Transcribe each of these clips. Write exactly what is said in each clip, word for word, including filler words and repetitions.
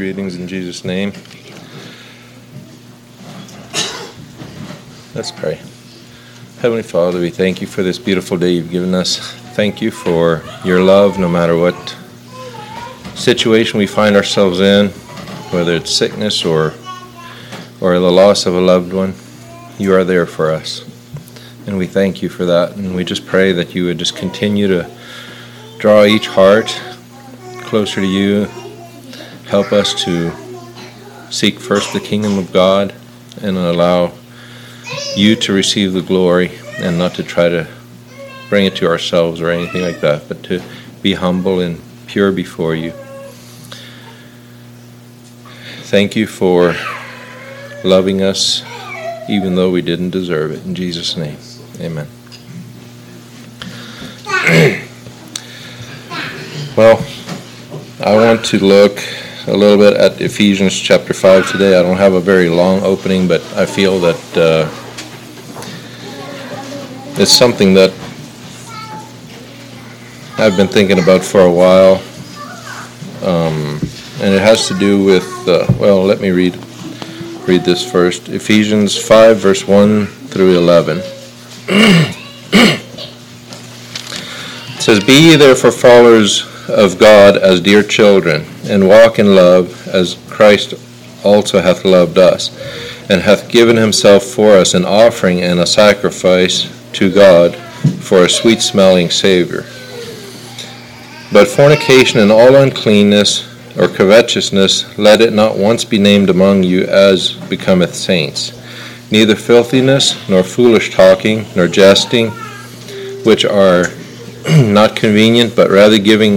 greetings in Jesus' name. Let's pray. Heavenly Father, we thank you for this beautiful day you've given us. Thank you for your love no matter what situation we find ourselves in, whether it's sickness or or the loss of a loved one. You are there for us, and we thank you for that. And we just pray that you would just continue to draw each heart closer to you. Help us to seek first the kingdom of God and allow you to receive the glory, and not to try to bring it to ourselves or anything like that, but to be humble and pure before you. Thank you for loving us even though we didn't deserve it. In Jesus' name, amen. Well, I want to look a little bit at Ephesians chapter five today. I don't have a very long opening, but I feel that uh, it's something that I've been thinking about for a while, um, and it has to do with, uh, well, let me read read this first. Ephesians five, verse one through eleven. It says, "Be ye therefore followers of God as dear children, and walk in love as Christ also hath loved us, and hath given himself for us an offering and a sacrifice to God for a sweet-smelling Savior. But fornication and all uncleanness or covetousness, let it not once be named among you as becometh saints, neither filthiness, nor foolish talking, nor jesting, which are not convenient, but rather giving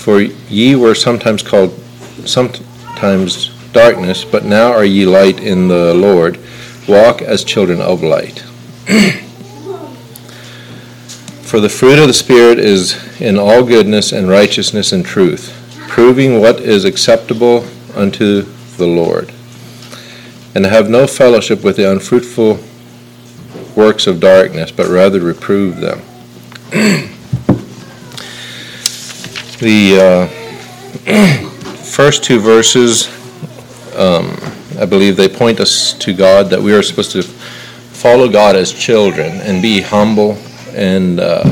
For ye were sometimes called sometimes darkness, but now are ye light in the Lord. Walk as children of light." "For the fruit of the Spirit is in all goodness and righteousness and truth, proving what is acceptable unto the Lord. And have no fellowship with the unfruitful works of darkness, but rather reprove them." The uh, first two verses, um, I believe they point us to God, that we are supposed to follow God as children and be humble and uh,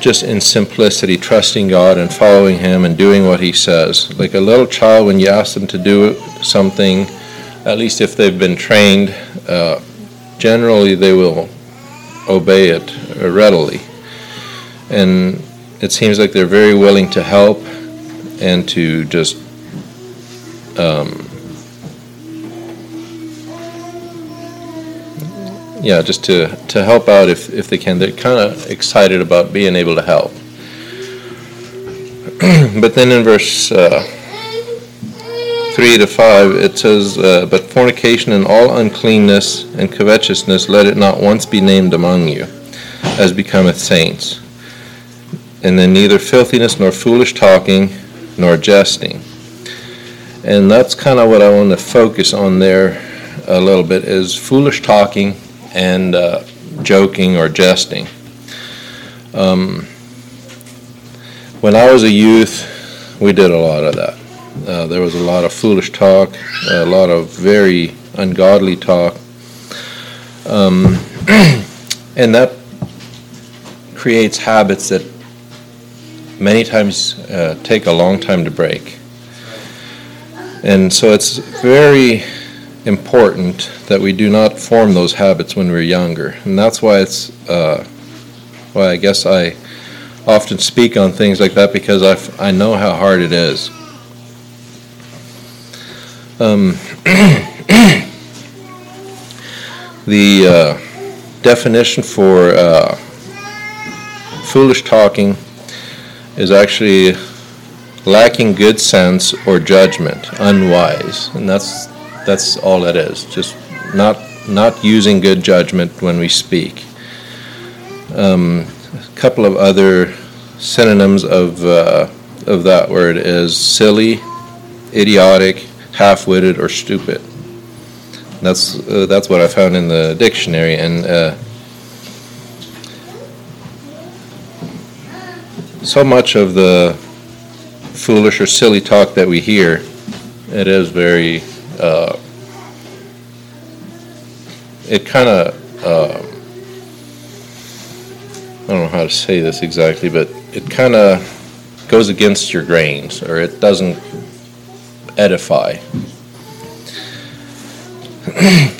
just in simplicity, trusting God and following him and doing what he says. Like a little child, when you ask them to do something, at least if they've been trained, uh, generally they will obey it readily, and it seems like they're very willing to help and to just um, yeah just to, to help out if, if they can. They're kind of excited about being able to help. But then in verse uh, three to five, it says, uh, "But fornication and all uncleanness and covetousness, let it not once be named among you, as becometh saints. And then neither filthiness, nor foolish talking, nor jesting." And that's kind of what I want to focus on there a little bit, is foolish talking and uh, joking or jesting. Um, when I was a youth, we did a lot of that. Uh, there was a lot of foolish talk, a lot of very ungodly talk, um, and that creates habits that many times uh, take a long time to break. And so it's very important that we do not form those habits when we're younger, and that's why it's uh, why I guess I often speak on things like that, because I, f- I know how hard it is. Um, the uh, definition for uh, foolish talking is actually lacking good sense or judgment, unwise. And that's that's all it is, just not not using good judgment when we speak. Um, a couple of other synonyms of uh, of that word is silly, idiotic, half-witted, or stupid. That's uh, that's what I found in the dictionary, and uh, so much of the foolish or silly talk that we hear, it is very. Uh, it kind of. Uh, I don't know how to say this exactly, but it kind of goes against your grains, or it doesn't edify.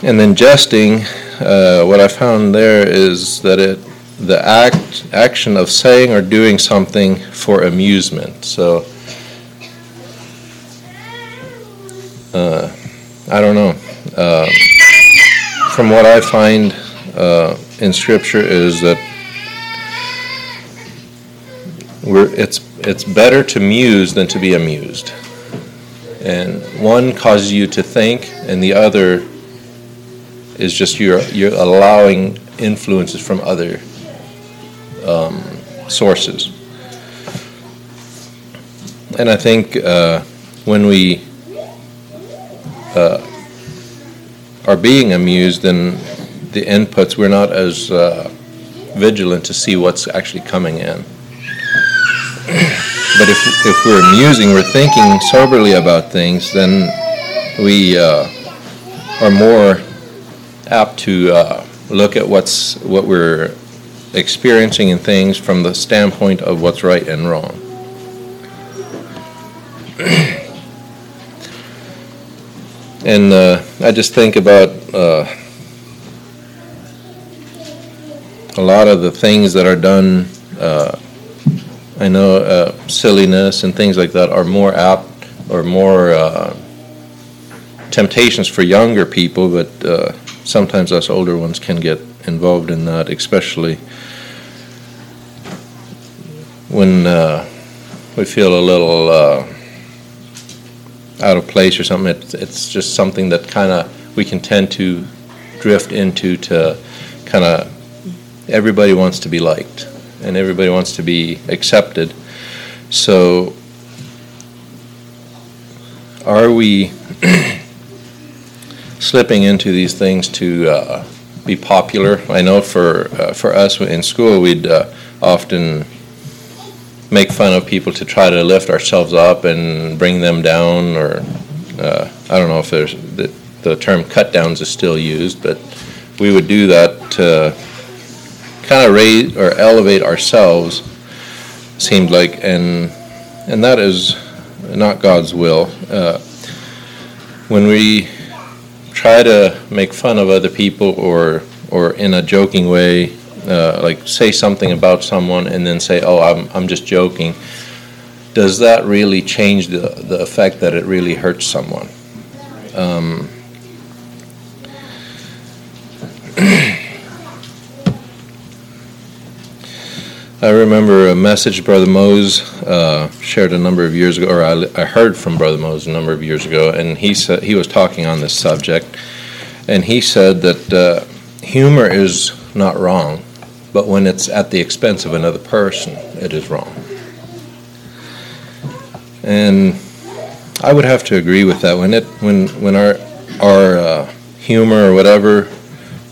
And then jesting, uh, what I found there is that it the act action of saying or doing something for amusement. So uh, I don't know. Uh, from what I find uh, in Scripture is that we're it's it's better to muse than to be amused, and one causes you to think, and the other is just you're you're allowing influences from other um, sources. And I think uh, when we uh, are being amused, then the inputs, we're not as uh, vigilant to see what's actually coming in. But if if we're amusing, we're thinking soberly about things, then we uh, are more apt to uh, look at what's what we're experiencing in things from the standpoint of what's right and wrong. And uh, I just think about uh, a lot of the things that are done. Uh, I know uh, silliness and things like that are more apt or more uh, temptations for younger people, but uh, sometimes us older ones can get involved in that, especially when uh, we feel a little uh, out of place or something. It's, it's just something that kind of we can tend to drift into to kind of everybody wants to be liked and everybody wants to be accepted. So are we slipping into these things to uh, be popular? I know for uh, for us in school, we'd uh, often make fun of people to try to lift ourselves up and bring them down, or uh, I don't know if there's the, the term cut downs is still used, but we would do that to kind of raise or elevate ourselves, seemed like, and and that is not God's will. Uh, when we try to make fun of other people or or in a joking way, uh, like say something about someone and then say, oh, I'm I'm just joking, does that really change the, the effect that it really hurts someone? Um, I remember a message Brother Mose uh, shared a number of years ago, or I, I heard from Brother Mose a number of years ago, and he said, he was talking on this subject, and he said that uh, humor is not wrong, but when it's at the expense of another person, it is wrong. And I would have to agree with that. When it when when our our uh, humor or whatever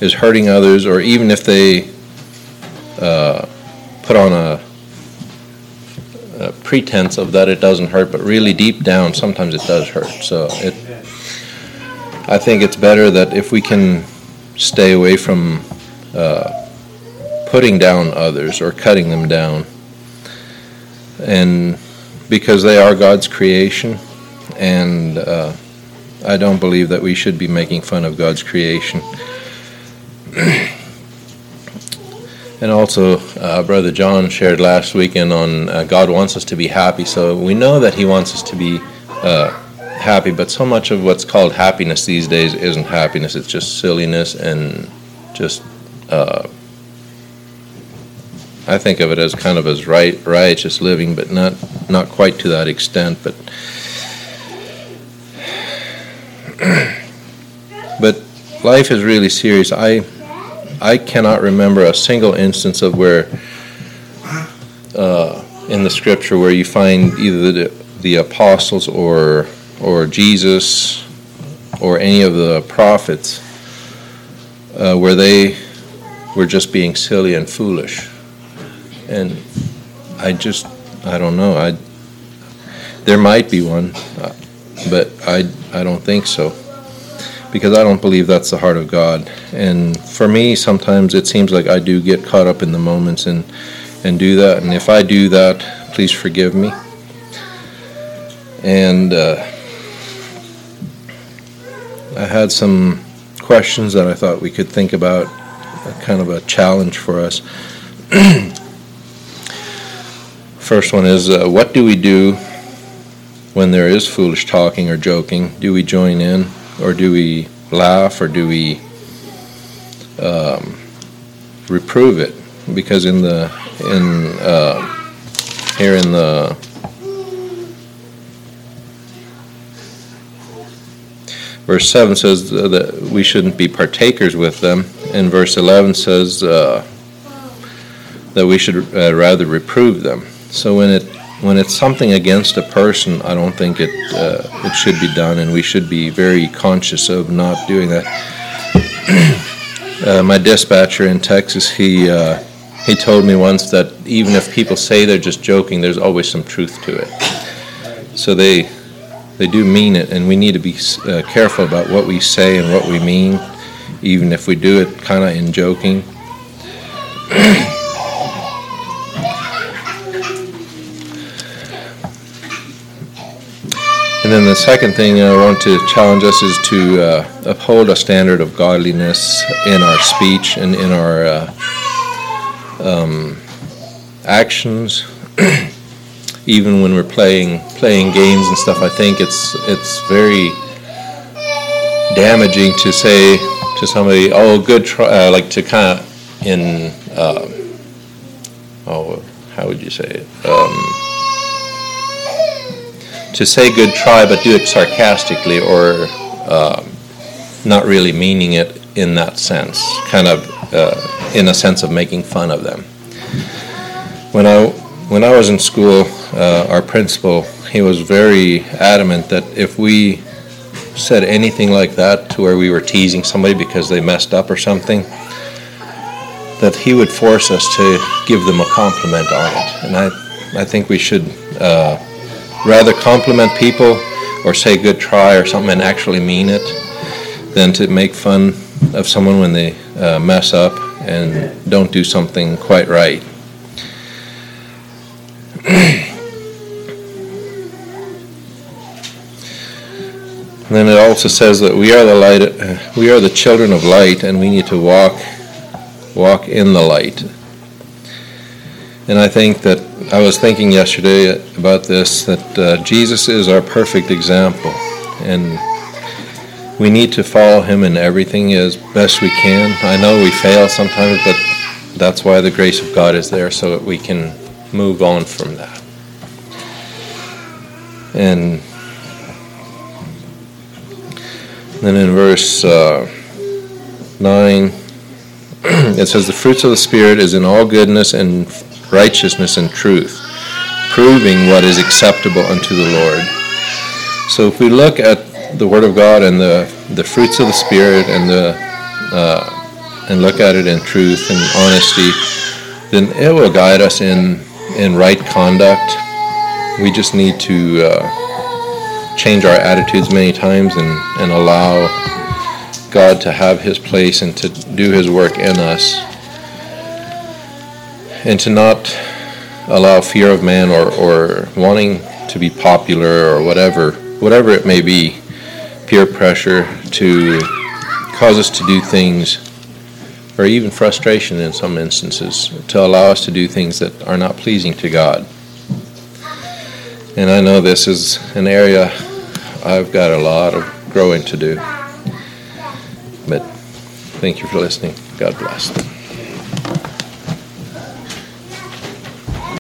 is hurting others, or even if they Uh, put on a, a pretense of that it doesn't hurt, but really deep down sometimes it does hurt. So it, I think it's better that if we can stay away from uh, putting down others or cutting them down, and because they are God's creation, and uh, I don't believe that we should be making fun of God's creation. And also, uh, Brother John shared last weekend on uh, God wants us to be happy. So we know that He wants us to be uh, happy, but so much of what's called happiness these days isn't happiness. It's just silliness and just uh, I think of it as kind of as right, righteous living, but not not quite to that extent. But but life is really serious. I I cannot remember a single instance of where uh, in the Scripture where you find either the, the apostles or or Jesus or any of the prophets uh, where they were just being silly and foolish. And I just, I don't know. I there might be one, but I I don't think so, because I don't believe that's the heart of God. And for me, sometimes it seems like I do get caught up in the moments and and do that. And if I do that, please forgive me. And uh, I had some questions that I thought we could think about, kind of a challenge for us. First one is, uh, what do we do when there is foolish talking or joking? Do we join in, or do we laugh, or do we um, reprove it? Because in the in uh, here in the verse seven says that we shouldn't be partakers with them, and verse eleven says uh, that we should uh, rather reprove them. So when it when it's something against a person, I don't think it uh, it should be done, and we should be very conscious of not doing that. uh, my dispatcher in Texas, he uh, he told me once that even if people say they're just joking, there's always some truth to it. So they they do mean it, and we need to be uh, careful about what we say and what we mean, even if we do it kind of in joking. And then the second thing I want to challenge us is to uh, uphold a standard of godliness in our speech and in our uh, um, actions, even when we're playing playing games and stuff. I think it's it's very damaging to say to somebody, "Oh, good try," uh, like to kind of in uh, oh, how would you say it? Um, To say good try, but do it sarcastically or um, not really meaning it in that sense, kind of uh, in a sense of making fun of them. When I when I was in school, uh, our principal, he was very adamant that if we said anything like that to where we were teasing somebody because they messed up or something, that he would force us to give them a compliment on it. And I, I think we should... Uh, rather compliment people or say good try or something and actually mean it than to make fun of someone when they uh, mess up and don't do something quite right. And then it also says that we are the light, uh, we are the children of light, and we need to walk walk in the light. And I think that I was thinking yesterday about this, that uh, Jesus is our perfect example, and we need to follow him in everything as best we can. I know we fail sometimes, but that's why the grace of God is there, so that we can move on from that. And then in verse uh, nine, it says, "The fruits of the Spirit is in all goodness and righteousness and truth, proving what is acceptable unto the Lord." So if we look at the Word of God and the, the fruits of the Spirit and the uh, and look at it in truth and honesty, then it will guide us in in right conduct. We just need to uh, change our attitudes many times and, and allow God to have his place and to do his work in us, and to not allow fear of man or, or wanting to be popular or whatever, whatever it may be, peer pressure to cause us to do things, or even frustration in some instances, to allow us to do things that are not pleasing to God. And I know this is an area I've got a lot of growing to do. But thank you for listening. God bless.